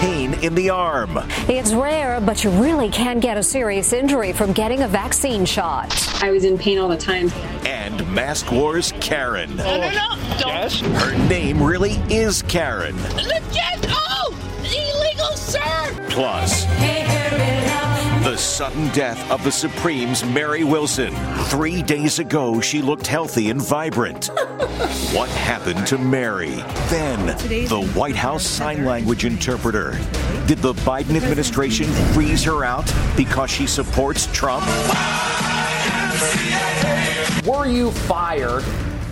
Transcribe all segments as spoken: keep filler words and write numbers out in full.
Pain in the arm. It's rare, but you really can get a serious injury from getting a vaccine shot. I was in pain all the time. And Mask Wars Karen. No, no, no, don't. Her name really is Karen. Let's get, oh, illegal, sir. Plus, the sudden death of the Supremes' Mary Wilson. Three days ago, she looked healthy and vibrant. What happened to Mary? Then, the White House sign language interpreter. Did the Biden administration freeze her out because she supports Trump? Were you fired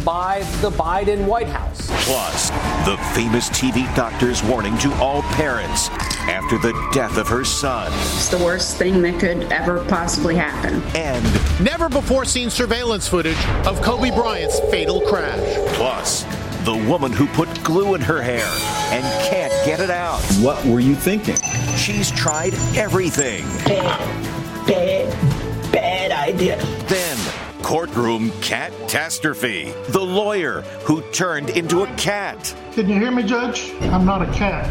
by the Biden White House? Plus, the famous T V doctor's warning to all parents after the death of her son. It's the worst thing that could ever possibly happen. And never-before-seen surveillance footage of Kobe Bryant's fatal crash. Plus, the woman who put glue in her hair and can't get it out. What were you thinking? She's tried everything. Bad, bad, bad idea. Then, courtroom catastrophe. The lawyer who turned into a cat. Can you hear me, Judge? I'm not a cat.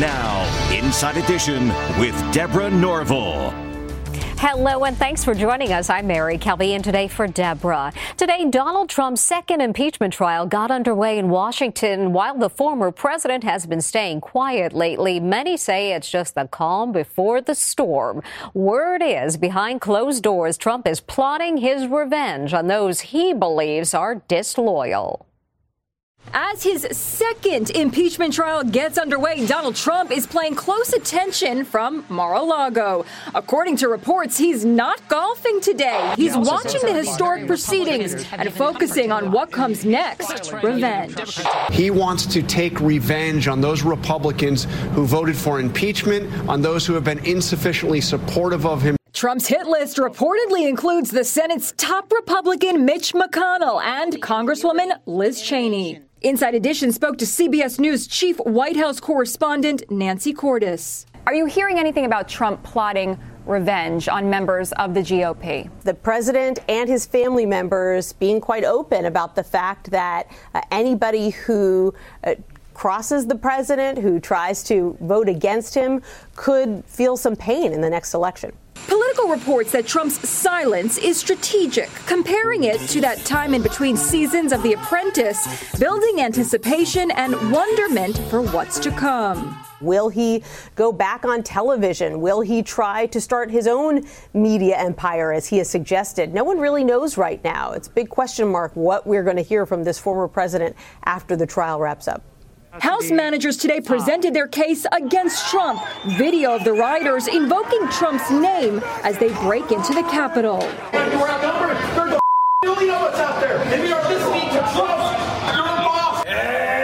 Now, Inside Edition with Deborah Norville. Hello, and thanks for joining us. I'm Mary Kelby, and today for Deborah. Today, Donald Trump's second impeachment trial got underway in Washington. While the former president has been staying quiet lately, many say it's just the calm before the storm. Word is, behind closed doors, Trump is plotting his revenge on those he believes are disloyal. As his second impeachment trial gets underway, Donald Trump is paying close attention from Mar-a-Lago. According to reports, he's not golfing today. He's watching the historic proceedings and focusing on what comes next, revenge. He wants to take revenge on those Republicans who voted for impeachment, on those who have been insufficiently supportive of him. Trump's hit list reportedly includes the Senate's top Republican Mitch McConnell and Congresswoman Liz Cheney. Inside Edition spoke to C B S News chief White House correspondent Nancy Cordes. Are you hearing anything about Trump plotting revenge on members of the G O P? The president and his family members being quite open about the fact that uh, anybody who uh, crosses the president, who tries to vote against him, could feel some pain in the next election. Political reports that Trump's silence is strategic, comparing it to that time in between seasons of The Apprentice, building anticipation and wonderment for what's to come. Will he go back on television? Will he try to start his own media empire, as he has suggested? No one really knows right now. It's a big question mark what we're going to hear from this former president after the trial wraps up. House managers today presented their case against Trump. Video of the rioters invoking Trump's name as they break into the Capitol. We're outnumbered. They're the million of us out there. And we are listening to Trump. You're a boss. Yeah.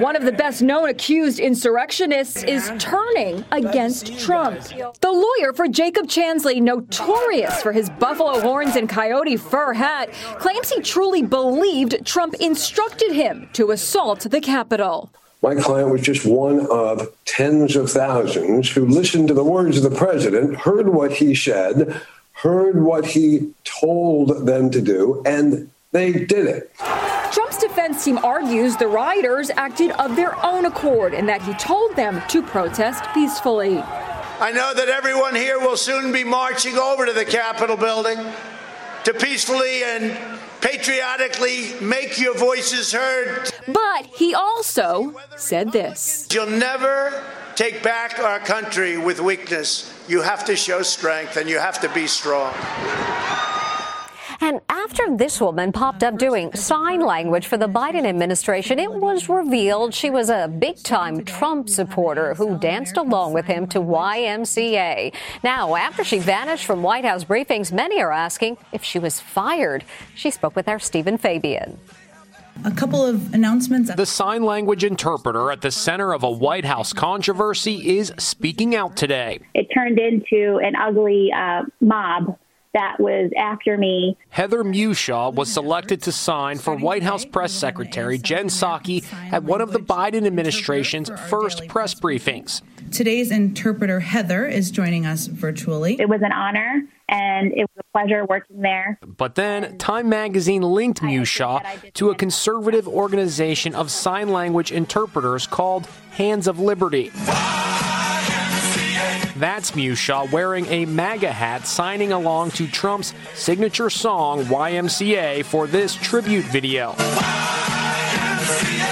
One of the best known accused insurrectionists is turning against Trump. The lawyer for Jacob Chansley, notorious for his buffalo horns and coyote fur hat, claims he truly believed Trump instructed him to assault the Capitol. My client was just one of tens of thousands who listened to the words of the president, heard what he said, heard what he told them to do, and they did it. Trump's defense team argues the rioters acted of their own accord and that he told them to protest peacefully. I know that everyone here will soon be marching over to the Capitol building to peacefully and patriotically make your voices heard. But he also said this. You'll never take back our country with weakness. You have to show strength and you have to be strong. And after this woman popped up doing sign language for the Biden administration, it was revealed she was a big-time Trump supporter who danced along with him to Y M C A. Now, after she vanished from White House briefings, many are asking if she was fired. She spoke with our Stephen Fabian. A couple of announcements. The sign language interpreter at the center of a White House controversy is speaking out today. It turned into an ugly uh, mob that was after me. Heather Mewshaw was selected to sign for White House Press Secretary Jen Psaki at one of the Biden administration's first press briefings. Today's interpreter, Heather, is joining us virtually. It was an honor, and it was a pleasure working there. But then, Time magazine linked Mewshaw to a conservative organization of sign language interpreters called Hands of Liberty. That's Mewshaw wearing a MAGA hat, signing along to Trump's signature song, Y M C A, for this tribute video. Y M C A.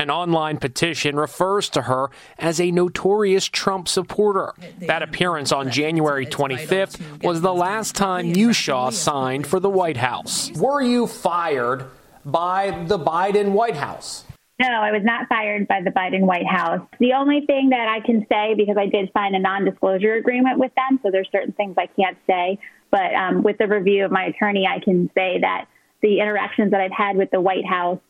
An online petition refers to her as a notorious Trump supporter. That appearance on January twenty-fifth was the last time Mewshaw signed for the White House. Were you fired by the Biden White House? No, I was not fired by the Biden White House. The only thing that I can say, because I did sign a non-disclosure agreement with them, so there's certain things I can't say, but um, with the review of my attorney, I can say that the interactions that I've had with the White House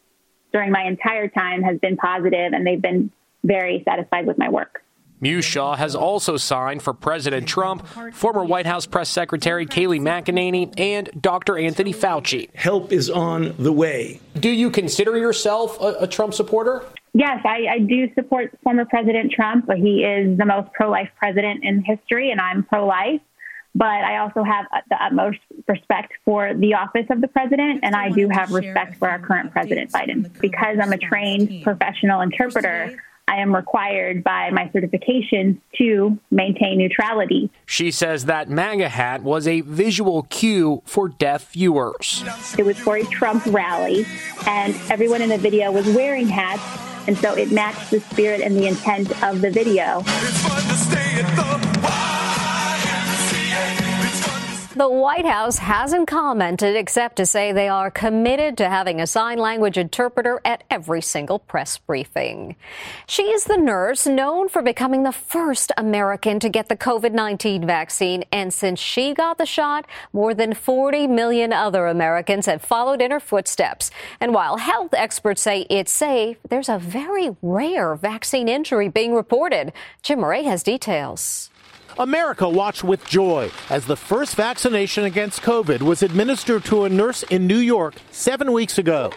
during my entire time has been positive, and they've been very satisfied with my work. Mewshaw has also signed for President Trump, former White House Press Secretary Kaylee McEnany, and Doctor Anthony Fauci. Help is on the way. Do you consider yourself a, a Trump supporter? Yes, I, I do support former President Trump. He is the most pro-life president in history, and I'm pro-life. But I also have the utmost respect for the office of the president, and I do have respect for our current president, Biden. Because I'm a trained professional interpreter, I am required by my certification to maintain neutrality. She says that MAGA hat was a visual cue for deaf viewers. It was for a Trump rally, and everyone in the video was wearing hats, and so it matched the spirit and the intent of the video. It's fun to stay at the The White House hasn't commented except to say they are committed to having a sign language interpreter at every single press briefing. She is the nurse known for becoming the first American to get the COVID nineteen vaccine. And since she got the shot, more than forty million other Americans have followed in her footsteps. And while health experts say it's safe, there's a very rare vaccine injury being reported. Jim Murray has details. America watched with joy as the first vaccination against COVID was administered to a nurse in New York seven weeks ago.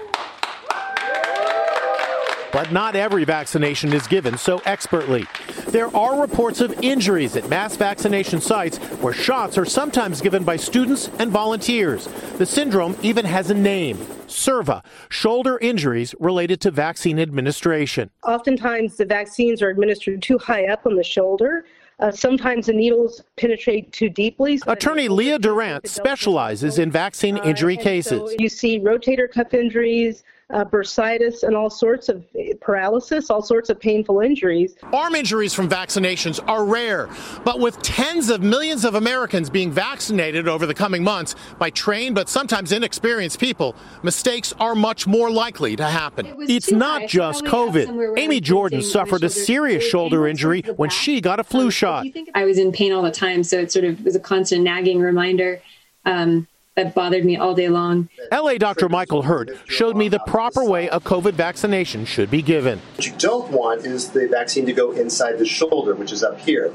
But not every vaccination is given so expertly. There are reports of injuries at mass vaccination sites where shots are sometimes given by students and volunteers. The syndrome even has a name, SERVA, shoulder injuries related to vaccine administration. Oftentimes the vaccines are administered too high up on the shoulder. Uh, sometimes the needles penetrate too deeply. So Attorney Leah Durant specializes in vaccine injury uh, cases. So you see rotator cuff injuries, uh, bursitis, and all sorts of paralysis, all sorts of painful injuries. Arm injuries from vaccinations are rare, but with tens of millions of Americans being vaccinated over the coming months by trained but sometimes inexperienced people, mistakes are much more likely to happen. It it's not high. just COVID. Amy Jordan suffered a serious shoulder injury when she got a flu shot. I was in pain all the time, so it sort of was a constant nagging reminder um, that bothered me all day long. L A doctor Michael Hurd showed me the proper way a COVID vaccination should be given. What you don't want is the vaccine to go inside the shoulder, which is up here.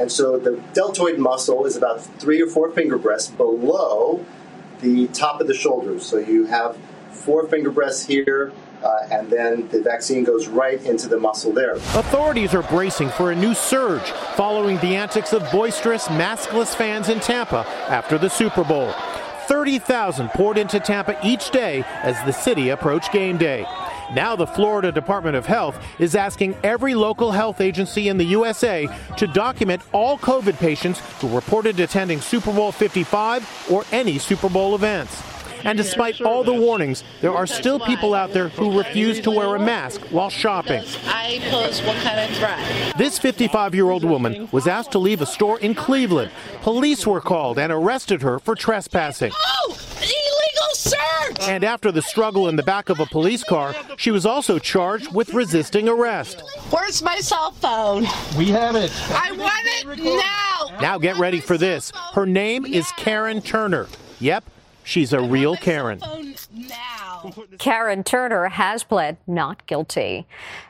And so the deltoid muscle is about three or four finger breaths below the top of the shoulder. So you have four finger breaths here. Uh, and then the vaccine goes right into the muscle there. Authorities are bracing for a new surge following the antics of boisterous, maskless fans in Tampa after the Super Bowl. thirty thousand poured into Tampa each day as the city approached game day. Now the Florida Department of Health is asking every local health agency in the U S A to document all COVID patients who reported attending Super Bowl fifty-five or any Super Bowl events. And despite all the warnings, there are still people out there who refuse to wear a mask while shopping. I pose what kind of threat? This fifty-five-year-old woman was asked to leave a store in Cleveland. Police were called and arrested her for trespassing. Oh! And after the struggle in the back of a police car, she was also charged with resisting arrest. Where's my cell phone? We have it. I want it now. Now get ready for this. Her name is Karen Turner. Yep, she's a real Karen. Karen Turner has pled not guilty.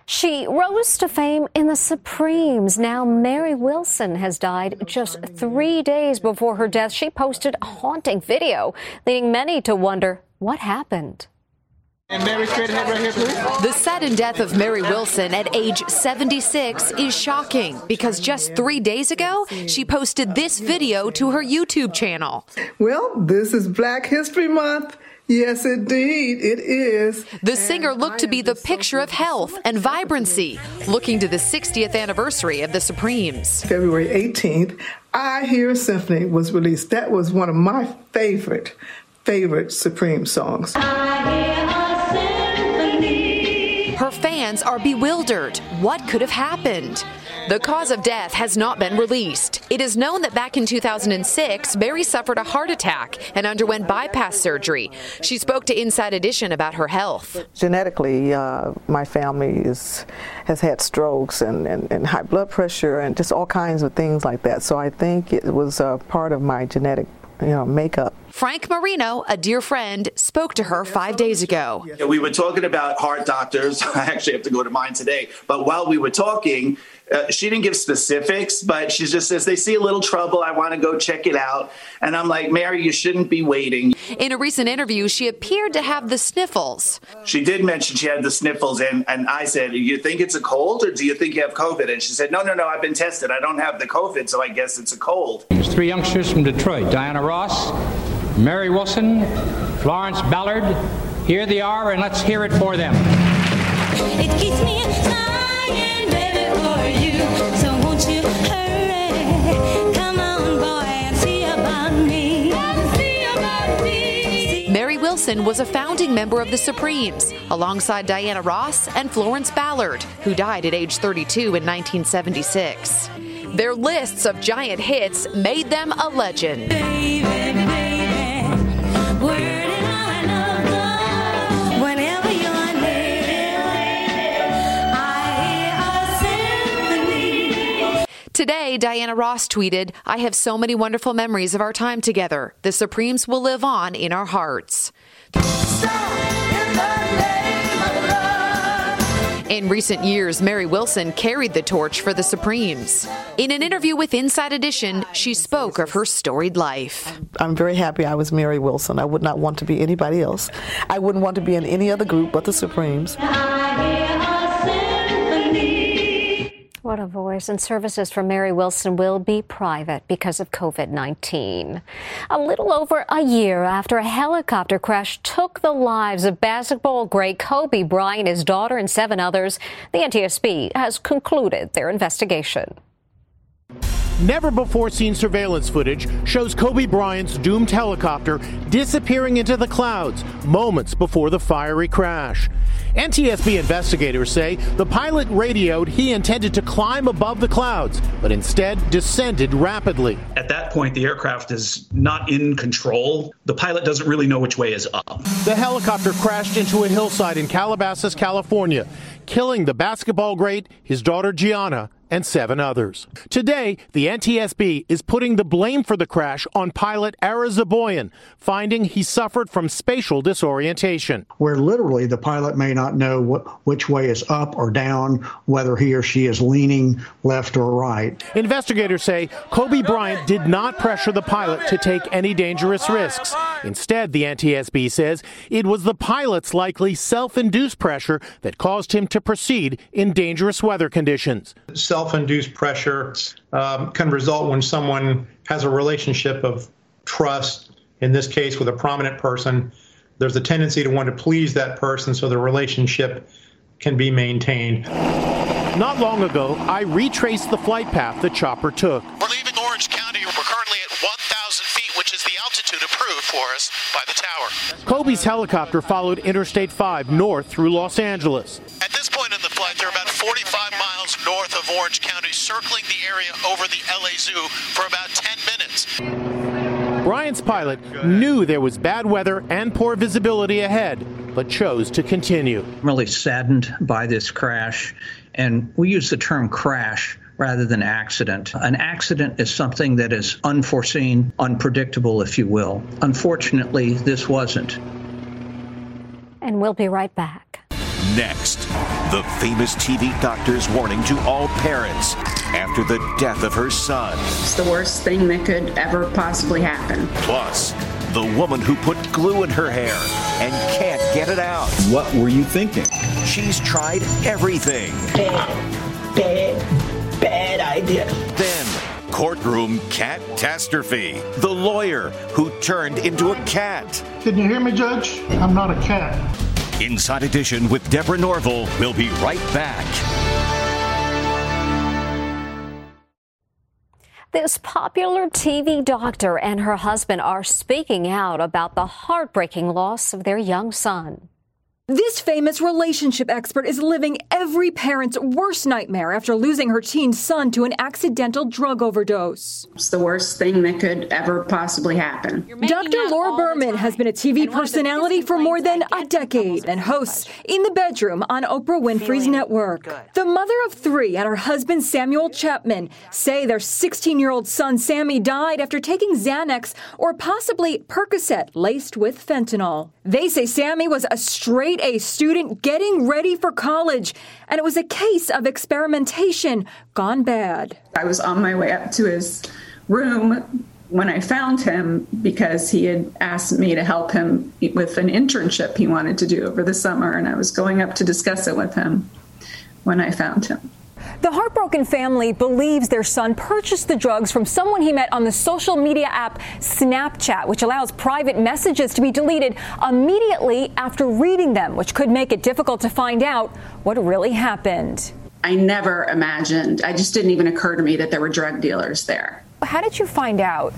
She rose to fame in the Supremes. Now Mary Wilson has died just three days before her death. She posted a haunting video, leading many to wonder what happened. And Mary, straight ahead right here, please. The sudden death of Mary Wilson at age seventy-six is shocking because just three days ago, she posted this video to her YouTube channel. Well, this is Black History Month. Yes, indeed, it is. The singer looked to be the picture of health and vibrancy, looking to the sixtieth anniversary of the Supremes. February eighteenth, I Hear Symphony was released. That was one of my favorite, favorite Supreme songs. Her fans are bewildered. What could have happened? The cause of death has not been released. It is known that back in two thousand six, Mary suffered a heart attack and underwent bypass surgery. She spoke to Inside Edition about her health. Genetically, uh, my family is, has had strokes and, and, and high blood pressure and just all kinds of things like that. So I think it was uh, part of my genetic you know, makeup. Frank Marino, a dear friend, spoke to her five days ago. We were talking about heart doctors. I actually have to go to mine today. But while we were talking, uh, she didn't give specifics, but she just says, they see a little trouble. I want to go check it out. And I'm like, Mary, you shouldn't be waiting. In a recent interview, she appeared to have the sniffles. She did mention she had the sniffles. And, and I said, you think it's a cold or do you think you have COVID? And she said, no, no, no, I've been tested. I don't have the COVID, so I guess it's a cold. There's three youngsters from Detroit, Diana Ross, Mary Wilson, Florence Ballard, here they are, and let's hear it for them. It keeps me flying, baby, for you, so won't you hurry, come on, boy, and see about me, and see about me. Mary Wilson was a founding member of the Supremes, alongside Diana Ross and Florence Ballard, who died at age thirty-two in nineteen seventy-six. Their lists of giant hits made them a legend. Baby, today, Diana Ross tweeted, I have so many wonderful memories of our time together. The Supremes will live on in our hearts. In recent years, Mary Wilson carried the torch for the Supremes. In an interview with Inside Edition, she spoke of her storied life. I'm very happy I was Mary Wilson. I would not want to be anybody else. I wouldn't want to be in any other group but the Supremes. What a voice. And services for Mary Wilson will be private because of COVID nineteen. A little over a year after a helicopter crash took the lives of basketball great Kobe Bryant, his daughter, and seven others, the N T S B has concluded their investigation. Never-before-seen surveillance footage shows Kobe Bryant's doomed helicopter disappearing into the clouds moments before the fiery crash. N T S B investigators say the pilot radioed he intended to climb above the clouds, but instead descended rapidly. At that point, the aircraft is not in control. The pilot doesn't really know which way is up. The helicopter crashed into a hillside in Calabasas, California, killing the basketball great, his daughter Gianna, and seven others. Today, the N T S B is putting the blame for the crash on pilot Ara Zaboyan, finding he suffered from spatial disorientation. Where literally the pilot may not know wh- which way is up or down, whether he or she is leaning left or right. Investigators say Kobe Bryant did not pressure the pilot to take any dangerous risks. Instead, the N T S B says it was the pilot's likely self-induced pressure that caused him to proceed in dangerous weather conditions. So Self-induced pressure um, can result when someone has a relationship of trust, in this case with a prominent person. There's a tendency to want to please that person so the relationship can be maintained. Not long ago, I retraced the flight path the chopper took. We're leaving Orange County. We're currently at one thousand feet, which is the altitude altitude approved for us by the tower. Kobe's helicopter followed Interstate five north through Los Angeles. At this point in the flight, they're about forty-five miles north of Orange County, circling the area over the L A Zoo for about ten minutes. Bryant's pilot knew there was bad weather and poor visibility ahead, but chose to continue. I'm really saddened by this crash, and we use the term crash rather than accident. An accident is something that is unforeseen, unpredictable, if you will. Unfortunately, this wasn't. And we'll be right back. Next, the famous T V doctor's warning to all parents after the death of her son. It's the worst thing that could ever possibly happen. Plus, the woman who put glue in her hair and can't get it out. What were you thinking? She's tried everything. Bad, bad, bad idea. Then, courtroom catastrophe. The lawyer who turned into a cat. Can you hear me, Judge? I'm not a cat. Inside Edition with Deborah Norville. We'll be right back. This popular T V doctor and her husband are speaking out about the heartbreaking loss of their young son. This famous relationship expert is living every parent's worst nightmare after losing her teen son to an accidental drug overdose. It's the worst thing that could ever possibly happen. Doctor Laura Berman has been a T V personality for more than a decade and hosts In the Bedroom on Oprah Winfrey's network. Good. The mother of three and her husband Samuel Chapman say their sixteen-year-old son Sammy died after taking Xanax or possibly Percocet laced with fentanyl. They say Sammy was a straight a student getting ready for college, and it was a case of experimentation gone bad. I was on my way up to his room when I found him because he had asked me to help him with an internship he wanted to do over the summer, and I was going up to discuss it with him when I found him. The heartbroken family believes their son purchased the drugs from someone he met on the social media app Snapchat, which allows private messages to be deleted immediately after reading them, which could make it difficult to find out what really happened. I never imagined. I just didn't even occur to me that there were drug dealers there. How did you find out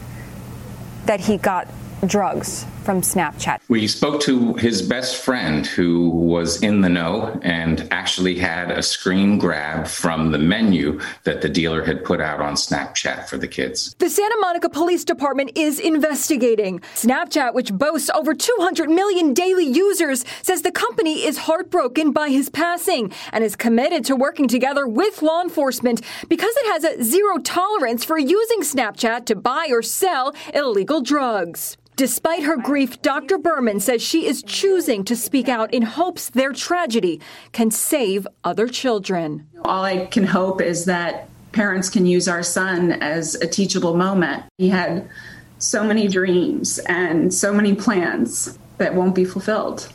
that he got drugs from Snapchat? We spoke to his best friend who was in the know and actually had a screen grab from the menu that the dealer had put out on Snapchat for the kids. The Santa Monica Police Department is investigating. Snapchat, which boasts over two hundred million daily users, says the company is heartbroken by his passing and is committed to working together with law enforcement because it has a zero tolerance for using Snapchat to buy or sell illegal drugs. Despite her grief, Doctor Berman says she is choosing to speak out in hopes their tragedy can save other children. All I can hope is that parents can use our son as a teachable moment. He had so many dreams and so many plans that won't be fulfilled.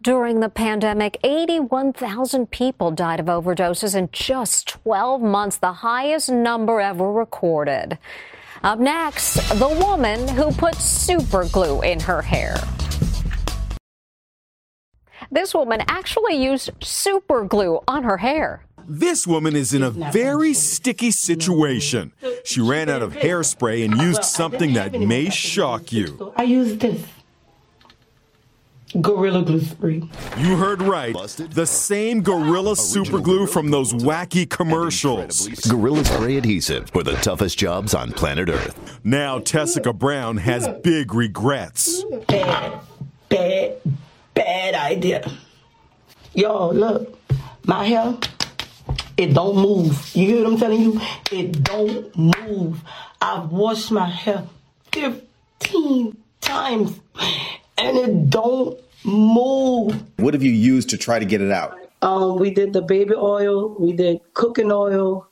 During the pandemic, eighty-one thousand people died of overdoses in just twelve months, the highest number ever recorded. Up next, the woman who put super glue in her hair. This woman actually used super glue on her hair. This woman is in a very sticky situation. She ran out of hairspray and used something that may shock you. I used this. Gorilla glue spray. You heard right. The same Gorilla super glue from those wacky commercials. Gorilla spray adhesive for the toughest jobs on planet Earth. Now Tessica Brown has big regrets. Bad, bad, bad idea. Y'all, look, my hair, it don't move. You hear what I'm telling you? It don't move. I've washed my hair fifteen times. And it don't move. What have you used to try to get it out? Um, we did the baby oil. We did cooking oil,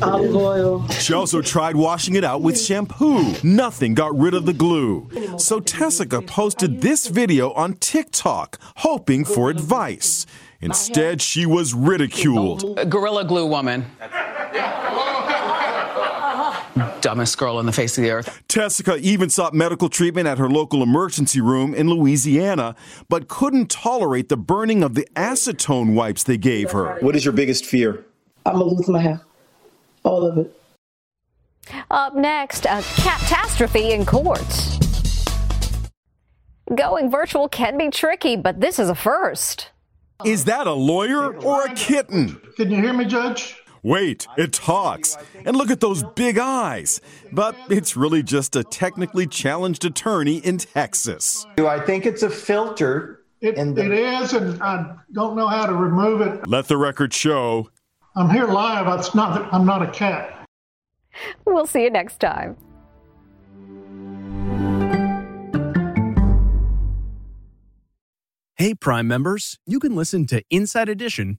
olive oil. She also tried washing it out with shampoo. Nothing got rid of the glue. So Tessica posted this video on TikTok, hoping for advice. Instead, she was ridiculed. A gorilla glue woman. Dumbest girl on the face of the earth. Tessica even sought medical treatment at her local emergency room in Louisiana, but couldn't tolerate the burning of the acetone wipes they gave her. What is your biggest fear? I'm going to lose my hair. All of it. Up next, a catastrophe in courts. Going virtual can be tricky, but this is a first. Is that a lawyer or a kitten? Can you hear me, Judge? Wait, it talks. And look at those big eyes. But it's really just a technically challenged attorney in Texas. I think it's a filter. It, the- it is, and I don't know how to remove it. Let the record show. I'm here live. It's not, I'm not a cat. We'll see you next time. Hey, Prime members, you can listen to Inside Edition